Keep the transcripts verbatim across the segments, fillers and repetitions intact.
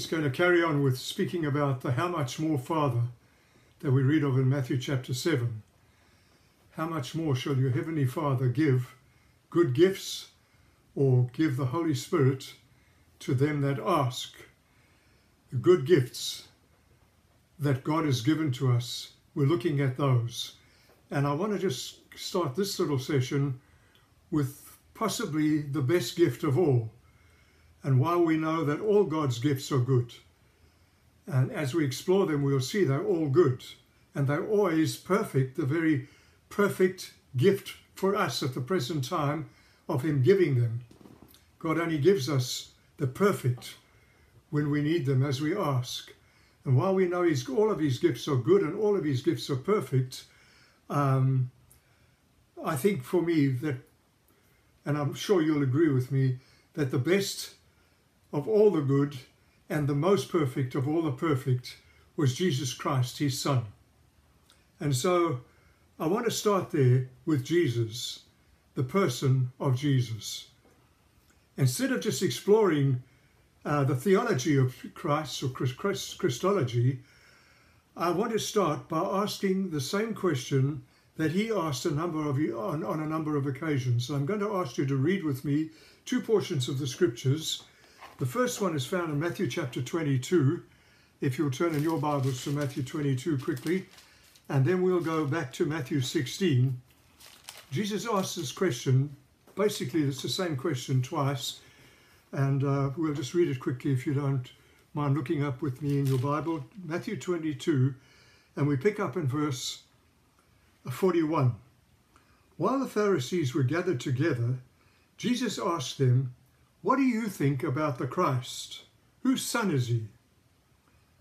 just going to carry on with speaking about the how much more Father that we read of in Matthew chapter seven. How much more shall your heavenly Father give good gifts, or give the Holy Spirit to them that ask? The good gifts that God has given to us, we're looking at those. And I want to just start this little session with possibly the best gift of all, and why we know that all God's gifts are good. And as we explore them, we'll see they're all good, and they're always perfect, the very perfect gift for us at the present time of Him giving them. God only gives us the perfect when we need them, as we ask. And while we know He's, all of His gifts are good and all of His gifts are perfect, um, I think for me that, and I'm sure you'll agree with me, that the best of all the good and the most perfect of all the perfect was Jesus Christ, His Son. And so I want to start there with Jesus, the person of Jesus. Instead of just exploring uh, the theology of Christ or Christ, Christology, I want to start by asking the same question that He asked a number of you on, on a number of occasions. And I'm going to ask you to read with me two portions of the Scriptures. The first one is found in Matthew chapter twenty-two, if you'll turn in your Bibles to Matthew twenty-two quickly, and then we'll go back to Matthew sixteen. Jesus asks this question, basically it's the same question twice, and uh, we'll just read it quickly if you don't mind looking up with me in your Bible. Matthew twenty-two, and we pick up in verse forty-one. While the Pharisees were gathered together, Jesus asked them, "What do you think about the Christ? Whose son is He?"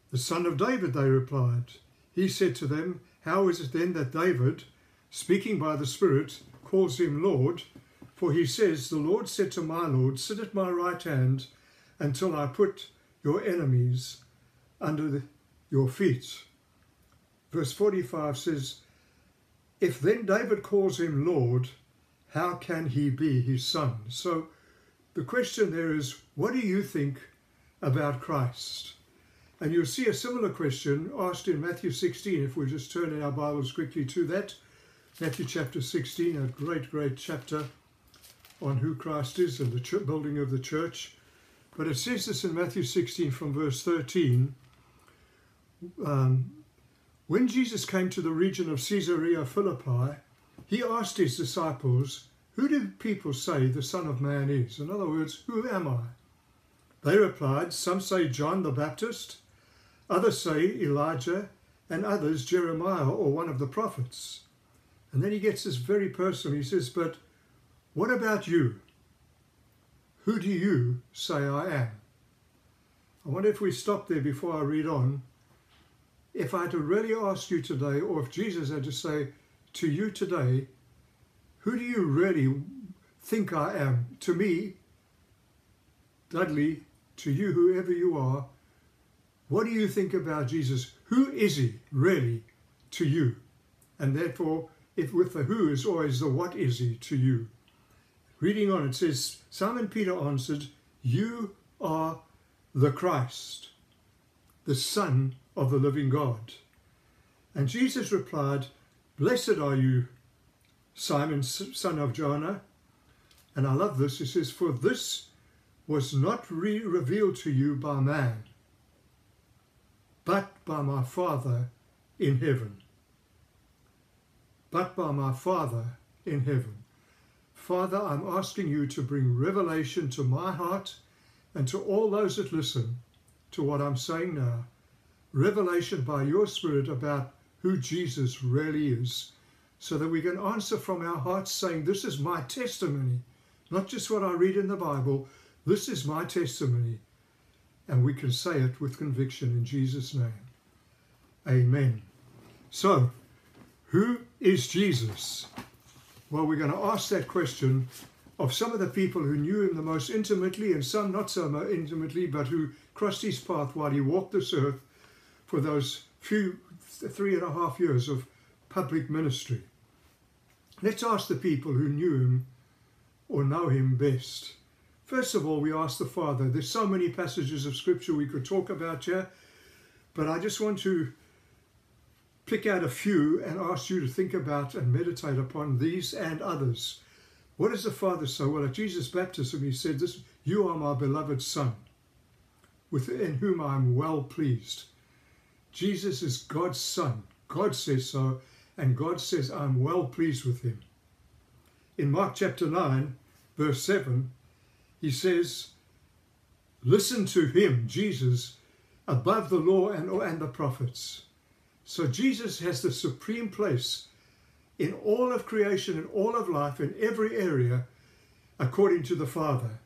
"The son of David," they replied. He said to them, "How is it then that David, speaking by the Spirit, calls Him Lord? For he says, 'The Lord said to my Lord, sit at my right hand until I put your enemies under the, your feet.'" Verse forty-five says, "If then David calls Him Lord, how can He be His son?" So the question there is, what do you think about Christ? And you'll see a similar question asked in Matthew sixteen, if we just turn in our Bibles quickly to that. Matthew chapter sixteen, a great, great chapter on who Christ is and the building of the church. But it says this in Matthew sixteen from verse thirteen. Um, when Jesus came to the region of Caesarea Philippi, He asked His disciples, "Who do people say the Son of Man is?" In other words, who am I? They replied, "Some say John the Baptist, others say Elijah, and others Jeremiah or one of the prophets." And then He gets this very personal. He says, "But what about you? Who do you say I am?" I wonder if we stop there before I read on. If I had to really ask you today, or if Jesus had to say to you today, "Who do you really think I am?" To me, Dudley, to you, whoever you are, what do you think about Jesus? Who is He really to you? And therefore, if with the who is always the what is He to you. Reading on, it says, "Simon Peter answered, 'You are the Christ, the Son of the living God.' And Jesus replied, 'Blessed are you, Simon, son of Jonah.'" And I love this. It says, "For this was not re revealed to you by man, but by my Father in heaven." But by my Father in heaven. Father, I'm asking you to bring revelation to my heart and to all those that listen to what I'm saying now. Revelation by your Spirit about who Jesus really is, so that we can answer from our hearts saying, "This is my testimony, not just what I read in the Bible. This is my testimony." And we can say it with conviction in Jesus' name. Amen. So, who is Jesus? Well, we're going to ask that question of some of the people who knew Him the most intimately and some not so intimately, but who crossed His path while He walked this earth for those few three and a half years of public ministry. Let's ask the people who knew Him or know Him best. First of all, we ask the Father. There's so many passages of Scripture we could talk about here, but I just want to pick out a few and ask you to think about and meditate upon these and others. What does the Father say? Well, at Jesus' baptism, he said this, "You are my beloved Son, in whom I am well pleased." Jesus is God's Son. God says so, and God says, "I'm well pleased with him." In Mark chapter nine, verse seven, he says, "Listen to him," Jesus, "above the law and, and the prophets." So Jesus has the supreme place in all of creation, in all of life, in every area, according to the Father.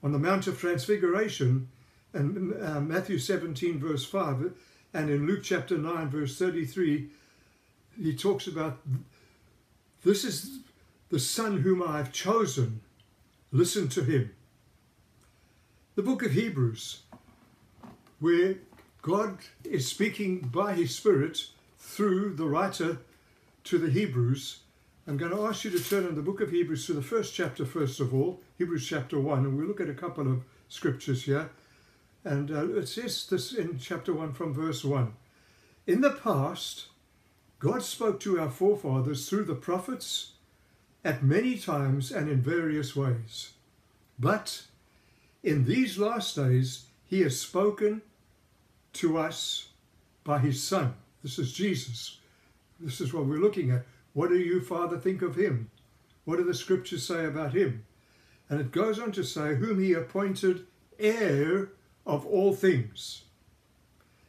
On the Mount of Transfiguration, and uh, Matthew seventeen, verse five, and in Luke chapter nine, verse thirty-three, he talks about, "This is the Son whom I have chosen. Listen to him." The book of Hebrews, where God is speaking by his Spirit through the writer to the Hebrews. I'm going to ask you to turn in the book of Hebrews to the first chapter, first of all, Hebrews chapter one, and we'll look at a couple of scriptures here. And uh, it says this in chapter one from verse one. "In the past, God spoke to our forefathers through the prophets at many times and in various ways. But in these last days, he has spoken to us by his Son." This is Jesus. This is what we're looking at. What do you, Father, think of him? What do the scriptures say about him? And it goes on to say, "Whom he appointed heir of all things,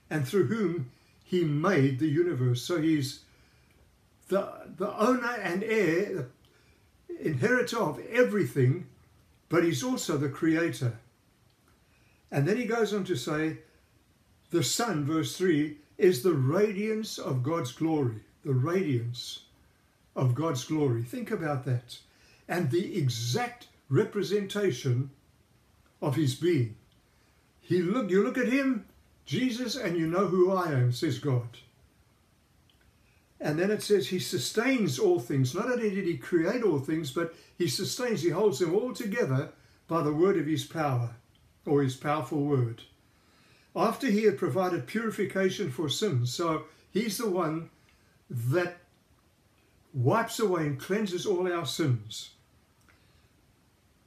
and through whom he made the universe." So he's the, the owner and heir, the inheritor of everything, but he's also the creator. And then he goes on to say, the Son, verse three, is the radiance of God's glory. The radiance of God's glory. Think about that. And the exact representation of his being. He look, you look at him, Jesus, and you know who I am, says God. And then it says he sustains all things. Not only did he create all things, but he sustains, he holds them all together by the word of his power, or his powerful word. After he had provided purification for sins, so he's the one that wipes away and cleanses all our sins.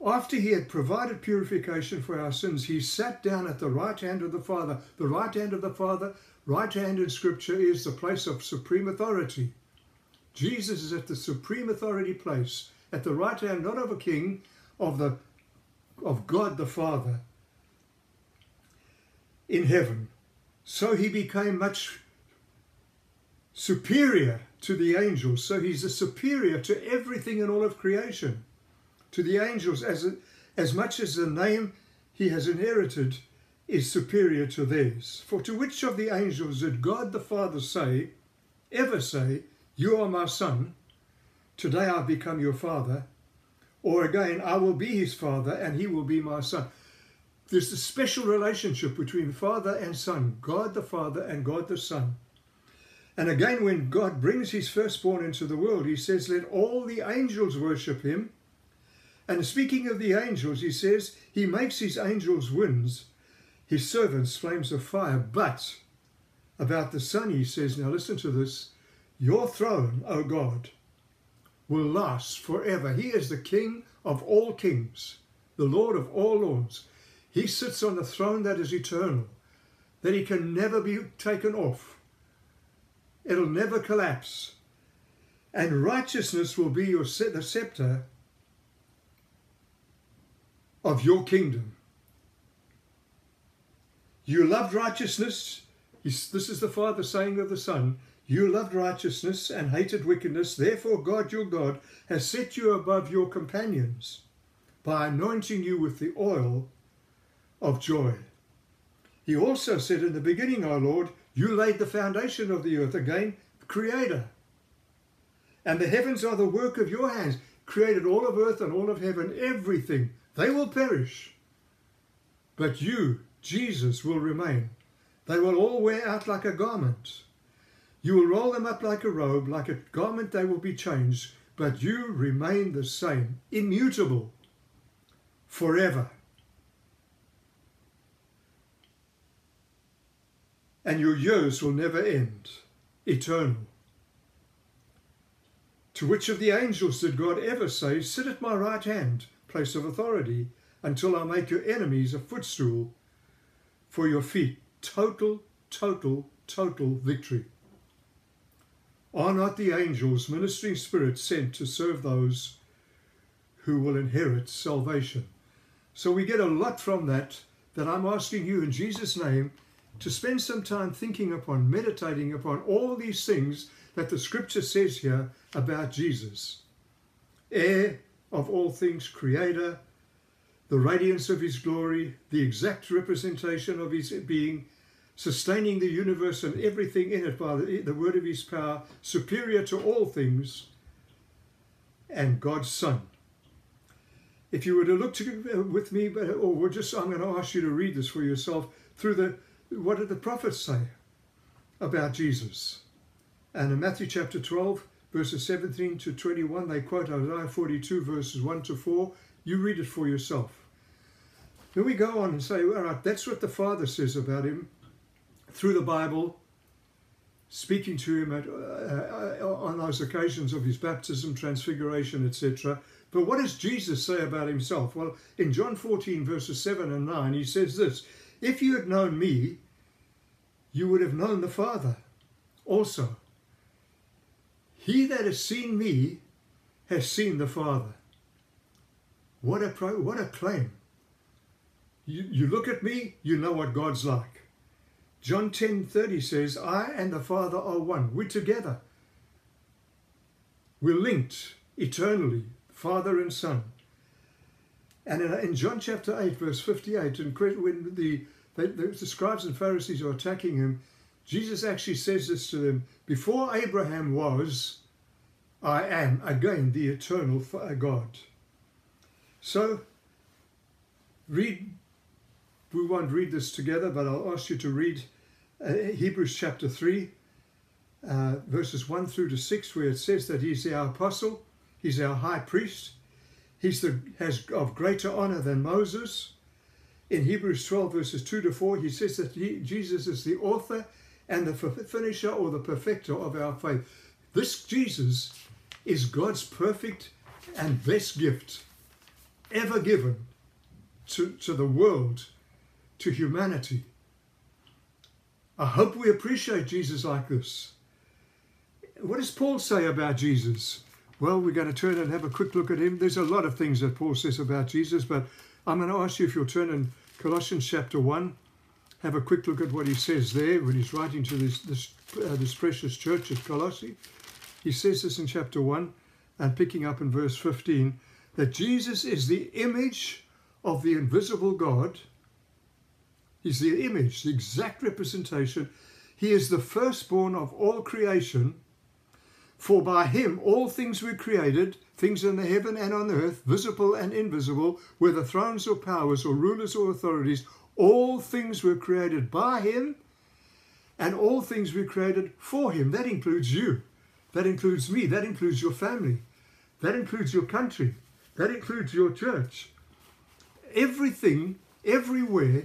After he had provided purification for our sins, he sat down at the right hand of the Father. The right hand of the Father, right hand in Scripture, is the place of supreme authority. Jesus is at the supreme authority place, at the right hand, not of a king, of, the, of God the Father in heaven. So he became much superior to the angels. So he's a superior to everything in all of creation. To the angels, as, as much as the name he has inherited is superior to theirs. For to which of the angels did God the Father say, ever say, "You are my Son, today I've become your Father," or again, "I will be his Father and he will be my Son"? There's a special relationship between Father and Son, God the Father and God the Son. And again, when God brings his firstborn into the world, he says, "Let all the angels worship him." And speaking of the angels, he says, "He makes his angels winds, his servants flames of fire." But about the Son, he says, now listen to this, "Your throne, O God, will last forever." He is the King of all kings, the Lord of all lords. He sits on a throne that is eternal, that he can never be taken off. It'll never collapse. "And righteousness will be your the scepter of your kingdom. You loved righteousness." This is the Father saying of the Son, "You loved righteousness and hated wickedness. Therefore God, your God, has set you above your companions by anointing you with the oil of joy." He also said, "In the beginning, O Lord, you laid the foundation of the earth." Again, the Creator. "And the heavens are the work of your hands." Created all of earth and all of heaven, everything. They will perish, but you, Jesus, will remain. They will all wear out like a garment. You will roll them up like a robe, like a garment they will be changed, but you remain the same, immutable, forever. And your years will never end, eternal. To which of the angels did God ever say, sit at my right hand, place of authority, until I make your enemies a footstool for your feet? Total, total, total victory. Are not the angels ministering spirits sent to serve those who will inherit salvation? So we get a lot from that, that I'm asking you in Jesus' name to spend some time thinking upon, meditating upon all these things that the scripture says here about Jesus. Heir of all things, creator, the radiance of his glory, the exact representation of his being, sustaining the universe and everything in it by the, the word of his power, superior to all things, and God's Son. If you were to look to, with me, or we're just, I'm going to ask you to read this for yourself, through the, what did the prophets say about Jesus? And in Matthew chapter twelve, verses seventeen to twenty-one, they quote Isaiah forty-two, verses one to four. You read it for yourself. Then we go on and say, all right, that's what the Father says about him through the Bible, speaking to him at, uh, on those occasions of his baptism, transfiguration, et cetera. But what does Jesus say about himself? Well, in John fourteen, verses seven and nine, he says this, if you had known me, you would have known the Father also. He that has seen me has seen the Father. What a, pro what a claim. You, you look at me, you know what God's like. John ten thirty says, I and the Father are one. We're together. We're linked eternally, Father and Son. And in, in John chapter eight, verse fifty-eight, and when the, the, the scribes and Pharisees are attacking him, Jesus actually says this to them, before Abraham was, I am, again, the eternal God. So, read, we won't read this together, but I'll ask you to read uh, Hebrews chapter three, uh, verses one through to six, where it says that he's our apostle, he's our high priest, he's the, has of greater honor than Moses. In Hebrews twelve, verses two to four, he says that he, Jesus is the author and the finisher or the perfecter of our faith. This Jesus is God's perfect and best gift ever given to, to the world, to humanity. I hope we appreciate Jesus like this. What does Paul say about Jesus? Well, we're going to turn and have a quick look at him. There's a lot of things that Paul says about Jesus, but I'm going to ask you if you'll turn in Colossians chapter one, have a quick look at what he says there when he's writing to this, this, uh, this precious church at Colossae. He says this in chapter one and picking up in verse fifteen, that Jesus is the image of the invisible God. He's the image, the exact representation. He is the firstborn of all creation, for by him all things were created, things in the heaven and on earth, visible and invisible, whether thrones or powers or rulers or authorities, all things were created by him, and all things were created for him. That includes you. That includes me. That includes your family. That includes your country. That includes your church. Everything, everywhere,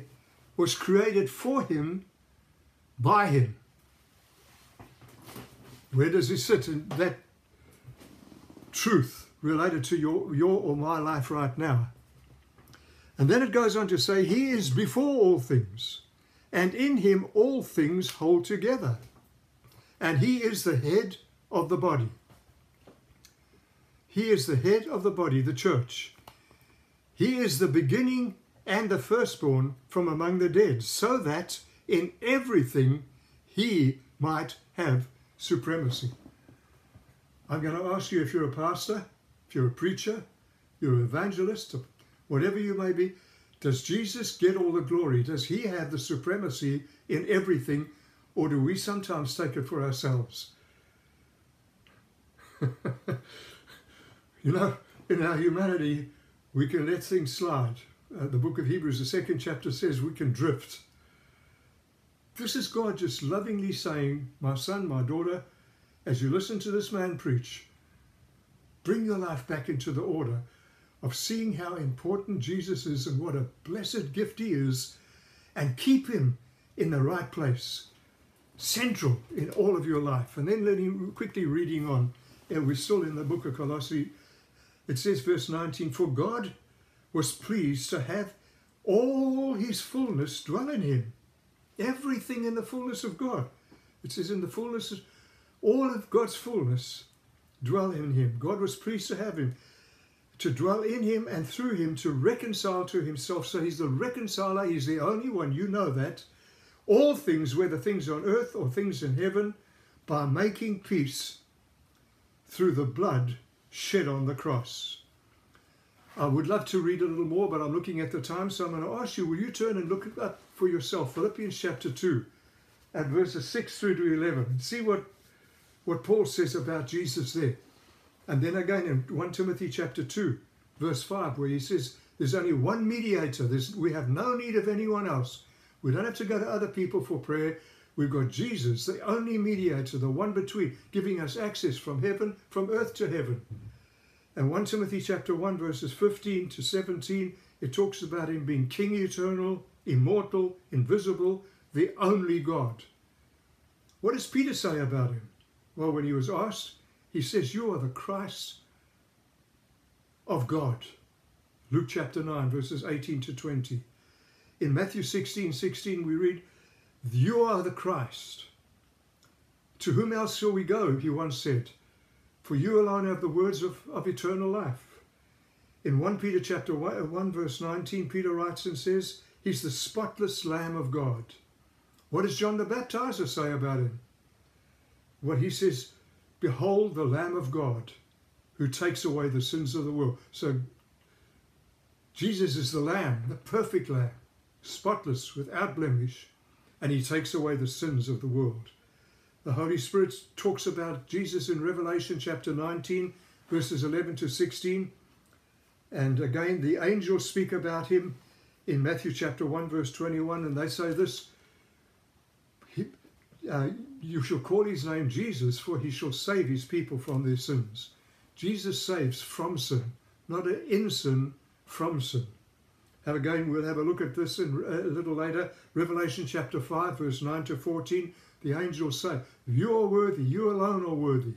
was created for him, by him. Where does he sit in that truth related to your, your or my life right now? And then it goes on to say, he is before all things, and in him all things hold together. And he is the head of the body. He is the head of the body, the church. He is the beginning and the firstborn from among the dead, so that in everything he might have supremacy. I'm going to ask you, if you're a pastor, if you're a preacher, you're an evangelist, whatever you may be, does Jesus get all the glory? Does he have the supremacy in everything, or do we sometimes take it for ourselves? You know, in our humanity, we can let things slide. Uh, the book of Hebrews, the second chapter, says we can drift. This is God just lovingly saying, my son, my daughter, as you listen to this man preach, bring your life back into the order of seeing how important Jesus is and what a blessed gift he is, and keep him in the right place, central in all of your life. And then letting, quickly reading on, and we're still in the book of Colossians, it says verse nineteen, for God was pleased to have all his fullness dwell in him. Everything in the fullness of God. It says in the fullness, all of God's fullness dwell in him. God was pleased to have him, to dwell in him and through him, to reconcile to himself. So he's the reconciler. He's the only one. You know that. All things, whether things on earth or things in heaven, by making peace through the blood shed on the cross. I would love to read a little more, but I'm looking at the time, so I'm going to ask you, will you turn and look it up for yourself? Philippians chapter two and verses six through to eleven. And see what, what Paul says about Jesus there. And then again in First Timothy chapter two, verse five, where he says, there's only one mediator. There's, we have no need of anyone else. We don't have to go to other people for prayer. We've got Jesus, the only mediator, the one between, giving us access from heaven, from earth to heaven. And First Timothy chapter one, verses fifteen to seventeen, it talks about him being King eternal, immortal, invisible, the only God. What does Peter say about him? Well, when he was asked, he says, you are the Christ of God. Luke chapter nine, verses eighteen to twenty. In Matthew sixteen sixteen, we read, you are the Christ. To whom else shall we go, he once said, for you alone have the words of, of eternal life. In First Peter chapter one, verse nineteen, Peter writes and says, he's the spotless Lamb of God. What does John the Baptizer say about him? Well, he says, behold the Lamb of God who takes away the sins of the world. So Jesus is the Lamb, the perfect Lamb, spotless, without blemish, and he takes away the sins of the world. The Holy Spirit talks about Jesus in Revelation chapter nineteen, verses eleven to sixteen. And again, the angels speak about him in Matthew chapter one, verse twenty-one. And they say this, he, uh, you shall call his name Jesus, for he shall save his people from their sins. Jesus saves from sin, not in sin, from sin. And again, we'll have a look at this in, uh, a little later. Revelation chapter five, verse nine to fourteen. The angels say, you are worthy, you alone are worthy.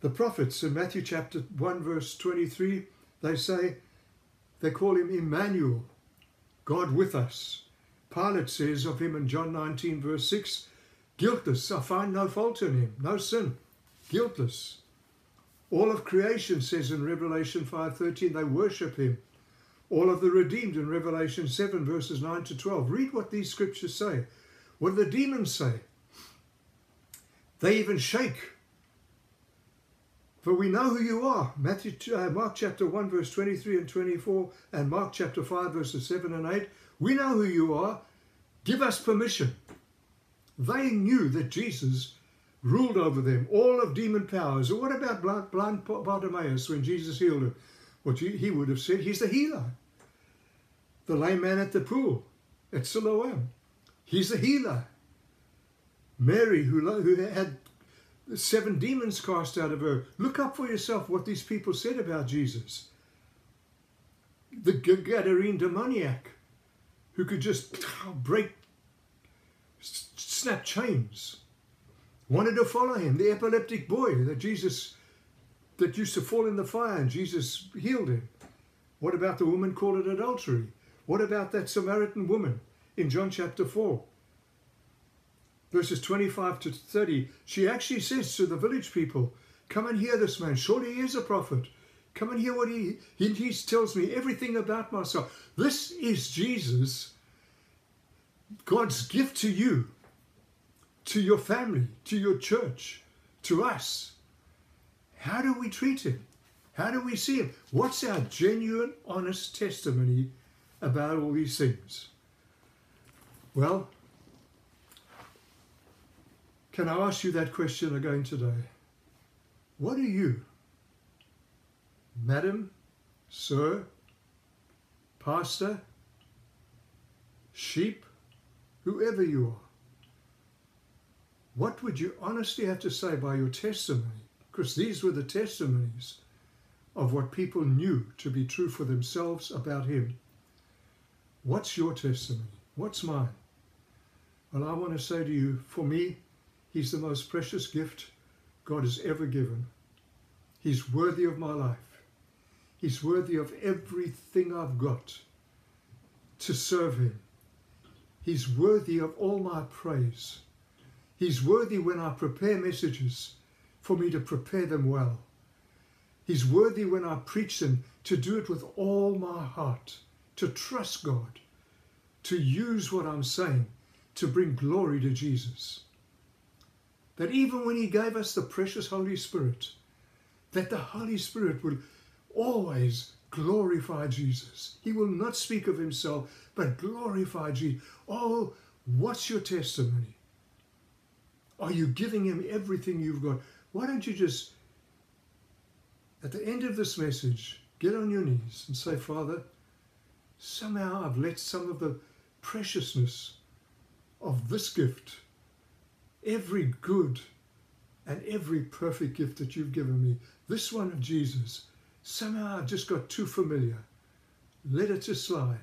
The prophets in Matthew chapter one, verse twenty-three, they say, they call him Emmanuel, God with us. Pilate says of him in John nineteen, verse six, guiltless, I find no fault in him, no sin, guiltless. All of creation says in Revelation five thirteen, they worship him. All of the redeemed in Revelation seven, verses nine to twelve. Read what these scriptures say. What do the demons say? They even shake. For we know who you are. Matthew, uh, Mark chapter one, verse twenty-three and twenty-four, and Mark chapter five, verses seven and eight. We know who you are. Give us permission. They knew that Jesus ruled over them, all of demon powers. What about blind, blind Bartimaeus when Jesus healed him? What he would have said, he's the healer. The lame man at the pool at Siloam. He's a healer. Mary, who, who had seven demons cast out of her. Look up for yourself what these people said about Jesus. The Gadarene demoniac, who could just break, snap chains, wanted to follow him. The epileptic boy that Jesus, that used to fall in the fire, and Jesus healed him. What about the woman called at adultery? What about that Samaritan woman? In John chapter four, verses twenty-five to thirty, she actually says to the village people, come and hear this man, surely he is a prophet. Come and hear what he, he, he tells me, everything about myself. This is Jesus, God's gift to you, to your family, to your church, to us. How do we treat him? How do we see him? What's our genuine, honest testimony about all these things? Well, can I ask you that question again today? What are you, madam, sir, pastor, sheep, whoever you are? What would you honestly have to say by your testimony? Because these were the testimonies of what people knew to be true for themselves about him. What's your testimony? What's mine? Well, I want to say to you, for me, he's the most precious gift God has ever given. He's worthy of my life. He's worthy of everything I've got to serve him. He's worthy of all my praise. He's worthy when I prepare messages for me to prepare them well. He's worthy when I preach them to do it with all my heart, to trust God, to use what I'm saying to bring glory to Jesus. That even when he gave us the precious Holy Spirit, that the Holy Spirit will always glorify Jesus. He will not speak of himself, but glorify Jesus. Oh, what's your testimony? Are you giving him everything you've got? Why don't you just, at the end of this message, get on your knees and say, Father, somehow I've let some of the preciousness of this gift, every good and every perfect gift that you've given me, this one of Jesus, somehow I've just got too familiar. Let it just slide.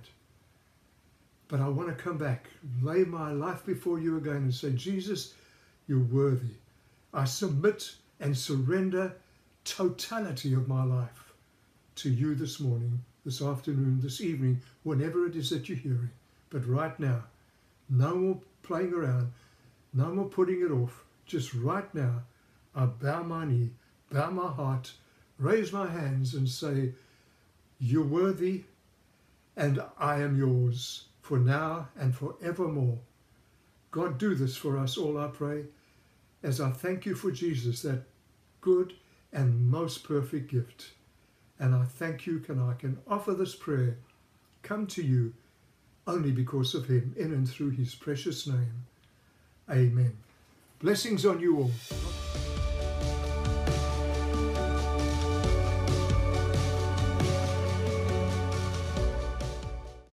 But I want to come back, lay my life before you again and say, Jesus, you're worthy. I submit and surrender totality of my life to you this morning, this afternoon, this evening, whenever it is that you're hearing. But right now, no more playing around, no more putting it off. Just right now, I bow my knee, bow my heart, raise my hands and say, you're worthy and I am yours for now and forevermore. God, do this for us all, I pray, as I thank you for Jesus, that good and most perfect gift. And I thank you, and I can offer this prayer, come to you only because of him, in and through his precious name. Amen. Blessings on you all.